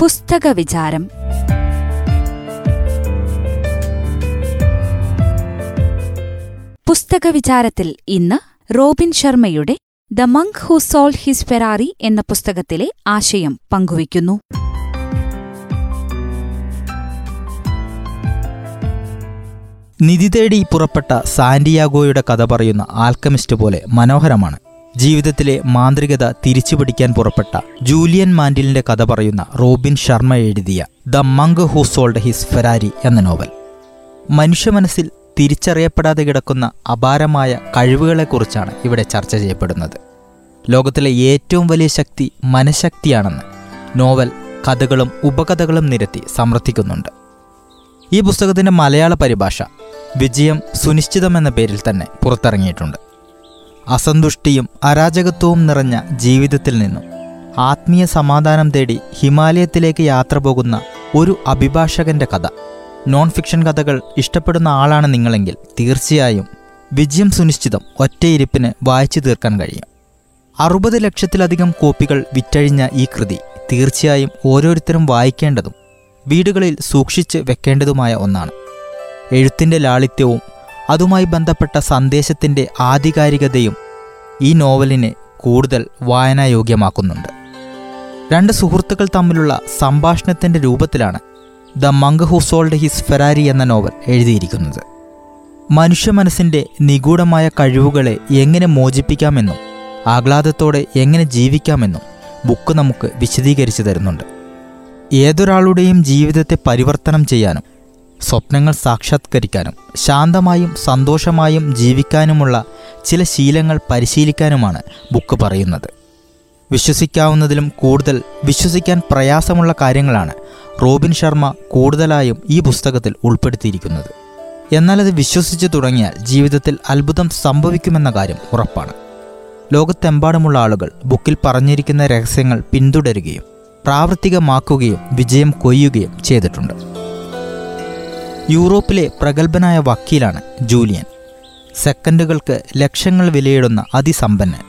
പുസ്തക വിചാരം. പുസ്തക വിചാരത്തിൽ ഇന്ന് റോബിൻ ശർമ്മയുടെ the monk who sold his Ferrari എന്ന പുസ്തകത്തിലെ ആശയം പങ്കുവയ്ക്കുന്നു. നിധി തേടി പുറപ്പെട്ട സാന്റിയാഗോയുടെ കഥ പറയുന്ന ആൽക്കമിസ്റ്റ് പോലെ മനോഹരമാണ് ജീവിതത്തിലെ മാന്ത്രികത തിരിച്ചുപിടിക്കാൻ പുറപ്പെട്ട ജൂലിയൻ മാൻഡിലിന്റെ കഥ പറയുന്ന റോബിൻ ശർമ്മ എഴുതിയ the monk who sold his Ferrari എന്ന നോവൽ. മനുഷ്യ മനസ്സിൽ തിരിച്ചറിയപ്പെടാതെ കിടക്കുന്ന അപാരമായ കഴിവുകളെക്കുറിച്ചാണ് ഇവിടെ ചർച്ച ചെയ്യപ്പെടുന്നത്. ലോകത്തിലെ ഏറ്റവും വലിയ ശക്തി മനഃശക്തിയാണെന്ന് നോവൽ കഥകളും ഉപകഥകളും നിരത്തി സമർത്ഥിക്കുന്നുണ്ട്. ഈ പുസ്തകത്തിൻ്റെ മലയാള പരിഭാഷ വിജയം സുനിശ്ചിതമെന്ന പേരിൽ തന്നെ പുറത്തിറങ്ങിയിട്ടുണ്ട്. അസന്തുഷ്ടിയും അരാജകത്വവും നിറഞ്ഞ ജീവിതത്തിൽ നിന്നും ആത്മീയ സമാധാനം തേടി ഹിമാലയത്തിലേക്ക് യാത്ര പോകുന്ന ഒരു അഭിഭാഷകൻ്റെ കഥ. നോൺ ഫിക്ഷൻ കഥകൾ ഇഷ്ടപ്പെടുന്ന ആളാണ് നിങ്ങളെങ്കിൽ തീർച്ചയായും വിജയം സുനിശ്ചിതം ഒറ്റയിരിപ്പിന് വായിച്ചു തീർക്കാൻ കഴിയും. 60 ലക്ഷത്തിലധികം കോപ്പികൾ വിറ്റഴിഞ്ഞ ഈ കൃതി തീർച്ചയായും ഓരോരുത്തരും വായിക്കേണ്ടതും വീടുകളിൽ സൂക്ഷിച്ച് വെക്കേണ്ടതുമായ ഒന്നാണ്. എഴുത്തിൻ്റെ ലാളിത്യവും അതുമായി ബന്ധപ്പെട്ട സന്ദേശത്തിൻ്റെ ആധികാരികതയും ഈ നോവലിനെ കൂടുതൽ വായനായോഗ്യമാക്കുന്നുണ്ട്. 2 സുഹൃത്തുക്കൾ തമ്മിലുള്ള സംഭാഷണത്തിൻ്റെ രൂപത്തിലാണ് the monk who sold his Ferrari എന്ന നോവൽ എഴുതിയിരിക്കുന്നത്. മനുഷ്യ മനസ്സിൻ്റെ നിഗൂഢമായ കഴിവുകളെ എങ്ങനെ മോചിപ്പിക്കാമെന്നും ആഹ്ലാദത്തോടെ എങ്ങനെ ജീവിക്കാമെന്നും ബുക്ക് നമുക്ക് വിശദീകരിച്ചു തരുന്നുണ്ട്. ഏതൊരാളുടെയും ജീവിതത്തെ പരിവർത്തനം ചെയ്യാനും സ്വപ്നങ്ങൾ സാക്ഷാത്കരിക്കാനും ശാന്തമായും സന്തോഷമായും ജീവിക്കാനുമുള്ള ചില ശീലങ്ങൾ പരിശീലിക്കാനുമാണ് ബുക്ക് പറയുന്നത്. വിശ്വസിക്കാവുന്നതിലും കൂടുതൽ വിശ്വസിക്കാൻ പ്രയാസമുള്ള കാര്യങ്ങളാണ് റോബിൻ ശർമ്മ കൂടുതലായും ഈ പുസ്തകത്തിൽ ഉൾപ്പെടുത്തിയിരിക്കുന്നത്. എന്നാൽ അത് വിശ്വസിച്ചു തുടങ്ങിയാൽ ജീവിതത്തിൽ അത്ഭുതം സംഭവിക്കുമെന്ന കാര്യം ഉറപ്പാണ്. ലോകത്തെമ്പാടുമുള്ള ആളുകൾ ബുക്കിൽ പറഞ്ഞിരിക്കുന്ന രഹസ്യങ്ങൾ പിന്തുടരുകയും പ്രാവർത്തികമാക്കുകയും വിജയം കൊയ്യുകയും ചെയ്തിട്ടുണ്ട്. യൂറോപ്പിലെ പ്രഗത്ഭനായ വക്കീലാണ് ജൂലിയൻ. സെക്കൻഡുകൾക്ക് ലക്ഷങ്ങൾ വിലയിടുന്ന അതിസമ്പന്നൻ.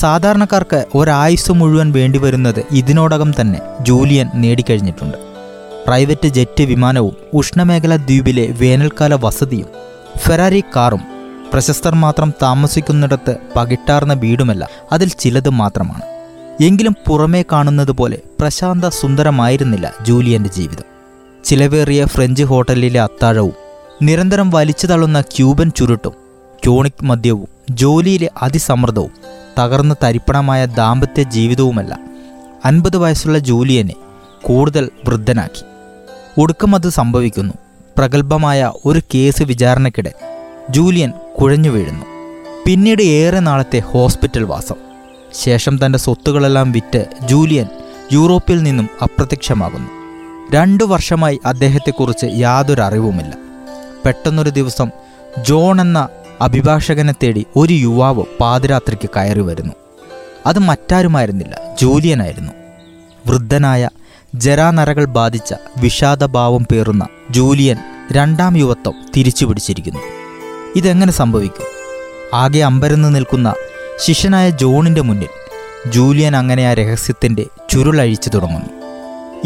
സാധാരണക്കാർക്ക് ഒരായുസ് മുഴുവൻ വേണ്ടിവരുന്നത് ഇതിനോടകം തന്നെ ജൂലിയൻ നേടിക്കഴിഞ്ഞിട്ടുണ്ട്. പ്രൈവറ്റ് ജെറ്റ് വിമാനവും ഉഷ്ണമേഖലാ ദ്വീപിലെ വേനൽക്കാല വസതിയും ഫെറാരി കാറും പ്രശസ്തർ മാത്രം താമസിക്കുന്നിടത്ത് പകിട്ടാർന്ന വീടുമല്ല, അതിൽ ചിലത് മാത്രമാണ്. എങ്കിലും പുറമേ കാണുന്നത് പോലെ പ്രശാന്ത സുന്ദരമായിരുന്നില്ല ജൂലിയൻ്റെ ജീവിതം. ചിലവേറിയ ഫ്രഞ്ച് ഹോട്ടലിലെ അത്താഴവും നിരന്തരം വലിച്ചു തള്ളുന്ന ക്യൂബൻ ചുരുട്ടും ക്യൂണിക് മദ്യവും ജോലിയിലെ അതിസമ്മർദ്ദവും തകർന്ന് തരിപ്പണമായ ദാമ്പത്യ ജീവിതവുമല്ല 50 വയസ്സുള്ള ജൂലിയനെ കൂടുതൽ വൃദ്ധനാക്കി. ഒടുക്കം അത് സംഭവിക്കുന്നു. പ്രഗത്ഭമായ ഒരു കേസ് വിചാരണയ്ക്കിടെ ജൂലിയൻ കുഴഞ്ഞു വീഴുന്നു. പിന്നീട് ഏറെ നാളത്തെ ഹോസ്പിറ്റൽ വാസം. ശേഷം തൻ്റെ സ്വത്തുക്കളെല്ലാം വിറ്റ് ജൂലിയൻ യൂറോപ്പിൽ നിന്നും അപ്രത്യക്ഷമാകുന്നു. 2 വർഷമായി അദ്ദേഹത്തെക്കുറിച്ച് യാതൊരു അറിവുമില്ല. പെട്ടെന്നൊരു ദിവസം ജോൺ എന്ന അഭിഭാഷകനെ തേടി ഒരു യുവാവ് പാതിരാത്രിക്ക് കയറി വരുന്നു. അത് മറ്റാരുമായിരുന്നില്ല, ജൂലിയനായിരുന്നു. വൃദ്ധനായ ജരാനരകൾ ബാധിച്ച വിഷാദഭാവം പേറുന്ന ജൂലിയൻ 2ാം യുവത്വം തിരിച്ചു പിടിച്ചിരിക്കുന്നു. ഇതെങ്ങനെ സംഭവിക്കും? ആകെ അമ്പരന്ന് നിൽക്കുന്ന ശിഷ്യനായ ജോണിൻ്റെ മുന്നിൽ ജൂലിയൻ അങ്ങനെ ആ രഹസ്യത്തിൻ്റെ ചുരുളഴിച്ചു തുടങ്ങുന്നു.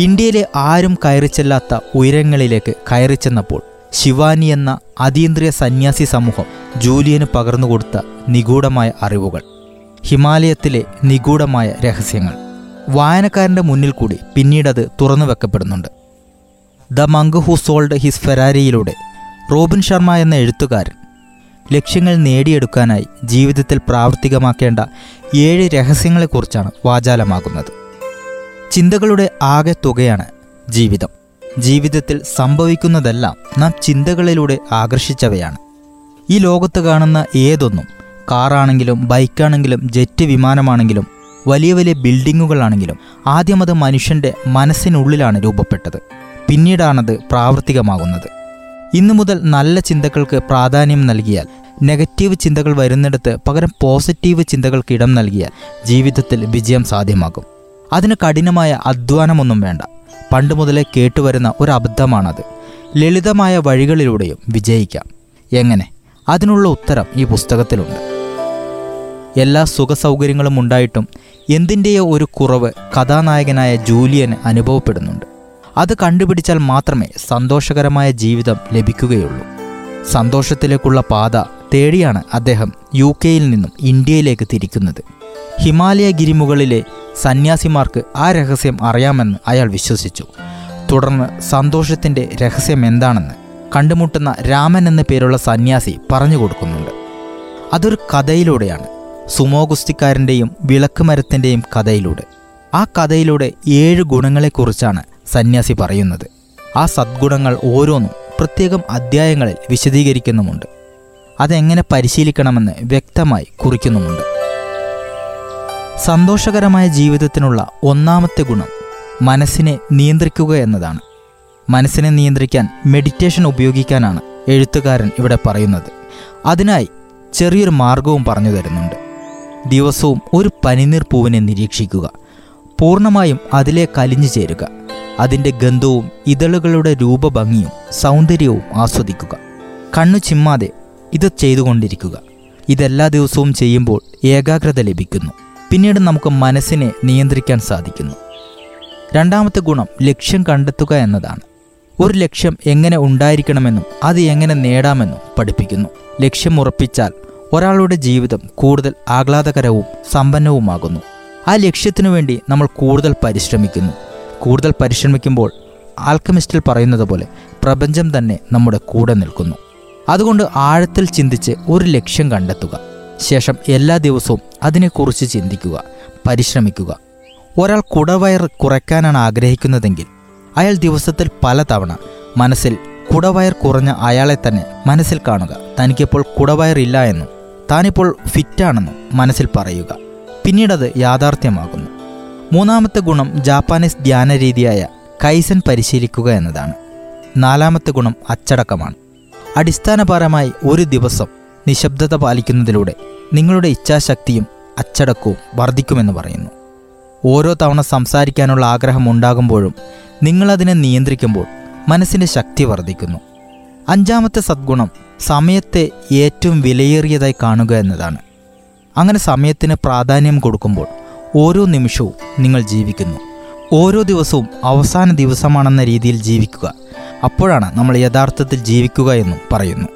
ഇന്ത്യയിലെ ആരും കയറിച്ചെല്ലാത്ത ഉയരങ്ങളിലേക്ക് കയറിച്ചെന്നപ്പോൾ ശിവാനി എന്ന അതീന്ദ്രിയ സന്യാസി സമൂഹം ജൂലിയന് പകർന്നുകൊടുത്ത നിഗൂഢമായ അറിവുകൾ, ഹിമാലയത്തിലെ നിഗൂഢമായ രഹസ്യങ്ങൾ വായനക്കാരൻ്റെ മുന്നിൽ കൂടി പിന്നീടത് തുറന്നു വെക്കപ്പെടുന്നുണ്ട്. The monk who sold his ഫെറാരിയിലൂടെ റോബിൻ ശർമ്മ എന്ന എഴുത്തുകാരൻ ലക്ഷ്യങ്ങൾ നേടിയെടുക്കാനായി ജീവിതത്തിൽ പ്രാവർത്തികമാക്കേണ്ട 7 രഹസ്യങ്ങളെക്കുറിച്ചാണ് വാചാലമാകുന്നത്. ചിന്തകളുടെ ആകെ തുകയാണ് ജീവിതം. ജീവിതത്തിൽ സംഭവിക്കുന്നതെല്ലാം നാം ചിന്തകളിലൂടെ ആകർഷിച്ചവയാണ്. ഈ ലോകത്ത് കാണുന്ന ഏതൊന്നും, കാറാണെങ്കിലും ബൈക്കാണെങ്കിലും ജെറ്റ് വിമാനമാണെങ്കിലും വലിയ വലിയ ബിൽഡിങ്ങുകളാണെങ്കിലും, ആദ്യമത് മനുഷ്യൻ്റെ മനസ്സിനുള്ളിലാണ് രൂപപ്പെട്ടത്, പിന്നീടാണത് പ്രാവർത്തികമാകുന്നത്. ഇന്നു മുതൽ നല്ല ചിന്തകൾക്ക് പ്രാധാന്യം നൽകിയാൽ, നെഗറ്റീവ് ചിന്തകൾ വരുന്നിടത്ത് പകരം പോസിറ്റീവ് ചിന്തകൾക്ക് ഇടം നൽകിയാൽ ജീവിതത്തിൽ വിജയം സാധ്യമാകും. അതിന് കഠിനമായ അധ്വാനമൊന്നും വേണ്ട. പണ്ട് മുതലേ കേട്ടുവരുന്ന ഒരു അബദ്ധമാണത്. ലളിതമായ വഴികളിലൂടെയും വിജയിക്കാം. എങ്ങനെ? അതിനുള്ള ഉത്തരം ഈ പുസ്തകത്തിലുണ്ട്. എല്ലാ സുഖസൗകര്യങ്ങളും ഉണ്ടായിട്ടും എന്തിൻ്റെയോ ഒരു കുറവ് കഥാനായകനായ ജൂലിയന് അനുഭവപ്പെടുന്നുണ്ട്. അത് കണ്ടുപിടിച്ചാൽ മാത്രമേ സന്തോഷകരമായ ജീവിതം ലഭിക്കുകയുള്ളൂ. സന്തോഷത്തിലേക്കുള്ള പാത തേടിയാണ് അദ്ദേഹം യു കെയിൽ നിന്നും ഇന്ത്യയിലേക്ക് തിരിക്കുന്നത്. ഹിമാലയ ഗിരിമുകളിലെ സന്യാസിമാർക്ക് ആ രഹസ്യം അറിയാമെന്ന് അയാൾ വിശ്വസിച്ചു. തുടർന്ന് സന്തോഷത്തിൻ്റെ രഹസ്യം എന്താണെന്ന് കണ്ടുമുട്ടുന്ന രാമൻ എന്ന പേരുള്ള സന്യാസി പറഞ്ഞു കൊടുക്കുന്നുണ്ട്. അതൊരു കഥയിലൂടെയാണ്, സുമോ ഗുസ്തിക്കാരൻ്റെയും വിളക്ക് മരത്തിൻ്റെയും കഥയിലൂടെ. ആ കഥയിലൂടെ 7 ഗുണങ്ങളെക്കുറിച്ചാണ് സന്യാസി പറയുന്നത്. ആ സദ്ഗുണങ്ങൾ ഓരോന്നും പ്രത്യേകം അധ്യായങ്ങളിൽ വിശദീകരിക്കുന്നുമുണ്ട്. അതെങ്ങനെ പരിശീലിക്കണമെന്ന് വ്യക്തമായി കുറിക്കുന്നുമുണ്ട്. സന്തോഷകരമായ ജീവിതത്തിനുള്ള 1ാമത്തെ ഗുണം മനസ്സിനെ നിയന്ത്രിക്കുക എന്നതാണ്. മനസ്സിനെ നിയന്ത്രിക്കാൻ മെഡിറ്റേഷൻ ഉപയോഗിക്കാനാണ് എഴുത്തുകാരൻ ഇവിടെ പറയുന്നത്. അതിനായി ചെറിയൊരു മാർഗവും പറഞ്ഞു തരുന്നുണ്ട്. ദിവസവും ഒരു പനിനീർപ്പൂവിനെ നിരീക്ഷിക്കുക. പൂർണ്ണമായും അതിലെ കലിഞ്ഞു ചേരുക. അതിൻ്റെ ഗന്ധവും ഇതളുകളുടെ രൂപഭംഗിയും സൗന്ദര്യവും ആസ്വദിക്കുക. കണ്ണു ചിമ്മാതെ ഇത് ചെയ്തുകൊണ്ടിരിക്കുക. ഇതെല്ലാ ദിവസവും ചെയ്യുമ്പോൾ ഏകാഗ്രത ലഭിക്കുന്നു. പിന്നീട് നമുക്ക് മനസ്സിനെ നിയന്ത്രിക്കാൻ സാധിക്കുന്നു. 2ാമത്തെ ഗുണം ലക്ഷ്യം കണ്ടെത്തുക എന്നതാണ്. ഒരു ലക്ഷ്യം എങ്ങനെ ഉണ്ടായിരിക്കണമെന്നും അത് എങ്ങനെ നേടാമെന്നും പഠിപ്പിക്കുന്നു. ലക്ഷ്യമുറപ്പിച്ചാൽ ഒരാളുടെ ജീവിതം കൂടുതൽ ആഹ്ലാദകരവും സമ്പന്നവുമാകുന്നു. ആ ലക്ഷ്യത്തിനു വേണ്ടി നമ്മൾ കൂടുതൽ പരിശ്രമിക്കുന്നു. കൂടുതൽ പരിശ്രമിക്കുമ്പോൾ ആൽക്കമിസ്റ്റിൽ പറയുന്നത് പോലെ പ്രപഞ്ചം തന്നെ നമ്മുടെ കൂടെ നിൽക്കുന്നു. അതുകൊണ്ട് ആഴത്തിൽ ചിന്തിച്ച് ഒരു ലക്ഷ്യം കണ്ടെത്തുക. ശേഷം എല്ലാ ദിവസവും അതിനെക്കുറിച്ച് ചിന്തിക്കുക, പരിശ്രമിക്കുക. ഒരാൾ കുടവയർ കുറയ്ക്കാനാണ് ആഗ്രഹിക്കുന്നതെങ്കിൽ അയാൾ ദിവസത്തിൽ പല തവണ മനസ്സിൽ കുടവയർ കുറഞ്ഞ അയാളെ തന്നെ മനസ്സിൽ കാണുക. തനിക്കിപ്പോൾ കുടവയറില്ല എന്നും താനിപ്പോൾ ഫിറ്റാണെന്നും മനസ്സിൽ പറയുക. പിന്നീടത് യാഥാർത്ഥ്യമാകുന്നു. 3ാമത്തെ ഗുണം ജാപ്പാനീസ് ധ്യാന രീതിയായ കൈസൻ പരിശീലിക്കുക എന്നതാണ്. 4ാമത്തെ ഗുണം അച്ചടക്കമാണ്. അടിസ്ഥാനപരമായി ഒരു ദിവസം നിശബ്ദത പാലിക്കുന്നതിലൂടെ നിങ്ങളുടെ ഇച്ഛാശക്തിയും അച്ചടക്കവും വർദ്ധിക്കുമെന്ന് പറയുന്നു. ഓരോ തവണ സംസാരിക്കാനുള്ള ആഗ്രഹം ഉണ്ടാകുമ്പോഴും നിങ്ങളതിനെ നിയന്ത്രിക്കുമ്പോൾ മനസ്സിൻ്റെ ശക്തി വർദ്ധിക്കുന്നു. 5ാമത്തെ സദ്ഗുണം സമയത്തെ ഏറ്റവും വിലയേറിയതായി കാണുക എന്നതാണ്. അങ്ങനെ സമയത്തിന് പ്രാധാന്യം കൊടുക്കുമ്പോൾ ഓരോ നിമിഷവും നിങ്ങൾ ജീവിക്കുന്നു. ഓരോ ദിവസവും അവസാന ദിവസമാണെന്ന രീതിയിൽ ജീവിക്കുക. അപ്പോഴാണ് നമ്മൾ യഥാർത്ഥത്തിൽ ജീവിക്കുക എന്നും പറയുന്നു.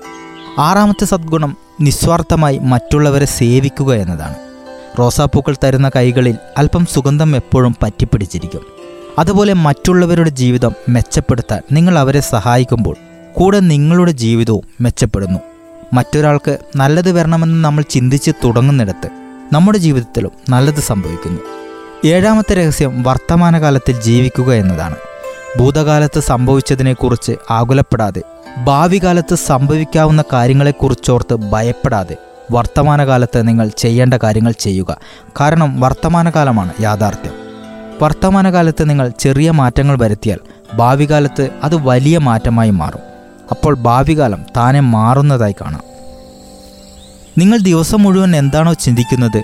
6ാമത്തെ സദ്ഗുണം നിസ്വാർത്ഥമായി മറ്റുള്ളവരെ സേവിക്കുക എന്നതാണ്. റോസാപ്പൂക്കൾ തരുന്ന കൈകളിൽ അല്പം സുഗന്ധം എപ്പോഴും പറ്റിപ്പിടിച്ചിരിക്കും. അതുപോലെ മറ്റുള്ളവരുടെ ജീവിതം മെച്ചപ്പെടുത്താൻ നിങ്ങൾ അവരെ സഹായിക്കുമ്പോൾ കൂടെ നിങ്ങളുടെ ജീവിതവും മെച്ചപ്പെടുന്നു. മറ്റൊരാൾക്ക് നല്ലത് വരണമെന്ന് നമ്മൾ ചിന്തിച്ച് തുടങ്ങുന്നിടത്ത് നമ്മുടെ ജീവിതത്തിലും നല്ലത് സംഭവിക്കുന്നു. 7ാമത്തെ രഹസ്യം വർത്തമാനകാലത്തിൽ ജീവിക്കുക എന്നതാണ്. ഭൂതകാലത്ത് സംഭവിച്ചതിനെക്കുറിച്ച് ആകുലപ്പെടാതെ, ഭാവി കാലത്ത് സംഭവിക്കാവുന്ന കാര്യങ്ങളെക്കുറിച്ചോർത്ത് ഭയപ്പെടാതെ വർത്തമാനകാലത്ത് നിങ്ങൾ ചെയ്യേണ്ട കാര്യങ്ങൾ ചെയ്യുക. കാരണം വർത്തമാനകാലമാണ് യാഥാർത്ഥ്യം. വർത്തമാനകാലത്ത് നിങ്ങൾ ചെറിയ മാറ്റങ്ങൾ വരുത്തിയാൽ ഭാവി കാലത്ത് അത് വലിയ മാറ്റമായി മാറും. അപ്പോൾ ഭാവി കാലം താനെ മാറുന്നതായി കാണാം. നിങ്ങൾ ദിവസം മുഴുവൻ എന്താണോ ചിന്തിക്കുന്നത്,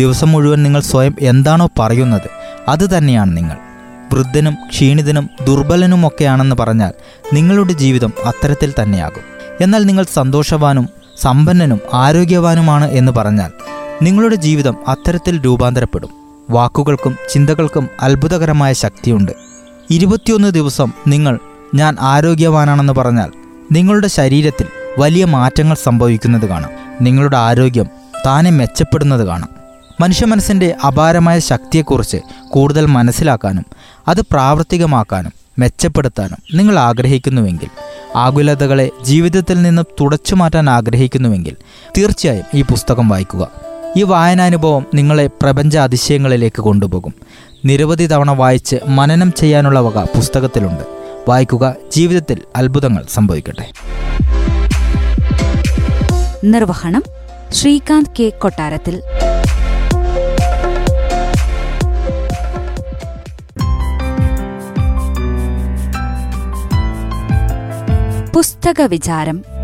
ദിവസം മുഴുവൻ നിങ്ങൾ സ്വയം എന്താണോ പറയുന്നത്, അത് തന്നെയാണ് നിങ്ങൾ. വൃദ്ധനും ക്ഷീണിതനും ദുർബലനുമൊക്കെയാണെന്ന് പറഞ്ഞാൽ നിങ്ങളുടെ ജീവിതം അത്തരത്തിൽ തന്നെയാകും. എന്നാൽ നിങ്ങൾ സന്തോഷവാനും സമ്പന്നനും ആരോഗ്യവാനുമാണ് എന്ന് പറഞ്ഞാൽ നിങ്ങളുടെ ജീവിതം അത്തരത്തിൽ രൂപാന്തരപ്പെടും. വാക്കുകൾക്കും ചിന്തകൾക്കും അത്ഭുതകരമായ ശക്തിയുണ്ട്. 21 ദിവസം നിങ്ങൾ ഞാൻ ആരോഗ്യവാനാണെന്ന് പറഞ്ഞാൽ നിങ്ങളുടെ ശരീരത്തിൽ വലിയ മാറ്റങ്ങൾ സംഭവിക്കുന്നത് കാണാം. നിങ്ങളുടെ ആരോഗ്യം താനെ മെച്ചപ്പെടുന്നത് കാണാം. മനുഷ്യ മനസ്സിൻ്റെ അപാരമായ ശക്തിയെക്കുറിച്ച് കൂടുതൽ മനസ്സിലാക്കാനും അത് പ്രാവർത്തികമാക്കാനും മെച്ചപ്പെടുത്താനും നിങ്ങൾ ആഗ്രഹിക്കുന്നുവെങ്കിൽ, ആകുലതകളെ ജീവിതത്തിൽ നിന്ന് തുടച്ചു മാറ്റാൻ ആഗ്രഹിക്കുന്നുവെങ്കിൽ തീർച്ചയായും ഈ പുസ്തകം വായിക്കുക. ഈ വായനാനുഭവം നിങ്ങളെ പ്രപഞ്ച അതിശയങ്ങളിലേക്ക് കൊണ്ടുപോകും. നിരവധി തവണ വായിച്ച് മനനം ചെയ്യാനുള്ള വക പുസ്തകത്തിലുണ്ട്. വായിക്കുക. ജീവിതത്തിൽ അത്ഭുതങ്ങൾ സംഭവിക്കട്ടെ. നിർവഹണം ശ്രീകാന്ത് കെ. കൊട്ടാരത്തിൽ. പുസ്തക വിചാരം.